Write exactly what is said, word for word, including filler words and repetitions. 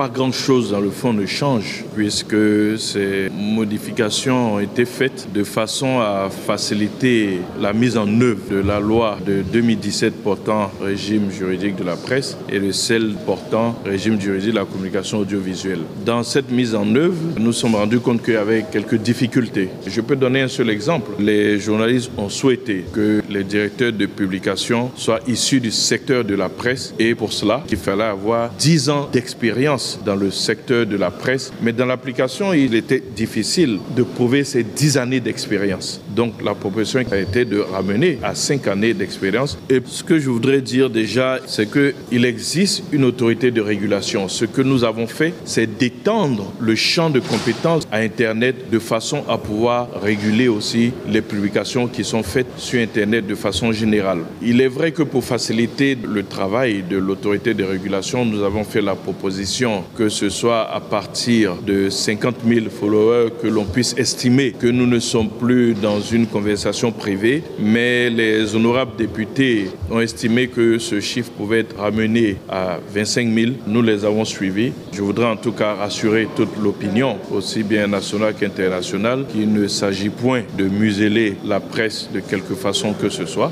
pas grand-chose dans le fond ne change puisque ces modifications ont été faites de façon à faciliter la mise en œuvre de la loi de deux mille dix-sept portant régime juridique de la presse et de celle portant régime juridique de la communication audiovisuelle. Dans cette mise en œuvre, nous nous sommes rendus compte qu'il y avait quelques difficultés. Je peux donner un seul exemple. Les journalistes ont souhaité que les directeurs de publication soient issus du secteur de la presse et pour cela, il fallait avoir dix ans d'expérience dans le secteur de la presse. Mais dans l'application, il était difficile de prouver ces dix années d'expérience. Donc la proposition a été de ramener à cinq années d'expérience. Et ce que je voudrais dire déjà, c'est qu'il existe une autorité de régulation. Ce que nous avons fait, c'est d'étendre le champ de compétences à Internet de façon à pouvoir réguler aussi les publications qui sont faites sur Internet de façon générale. Il est vrai que pour faciliter le travail de l'autorité de régulation, nous avons fait la proposition que ce soit à partir de cinquante mille followers que l'on puisse estimer que nous ne sommes plus dans une conversation privée, mais les honorables députés ont estimé que ce chiffre pouvait être ramené à vingt-cinq mille. Nous les avons suivis. Je voudrais en tout cas rassurer toute l'opinion, aussi bien nationale qu'internationale, qu'il ne s'agit point de museler la presse de quelque façon que ce soit.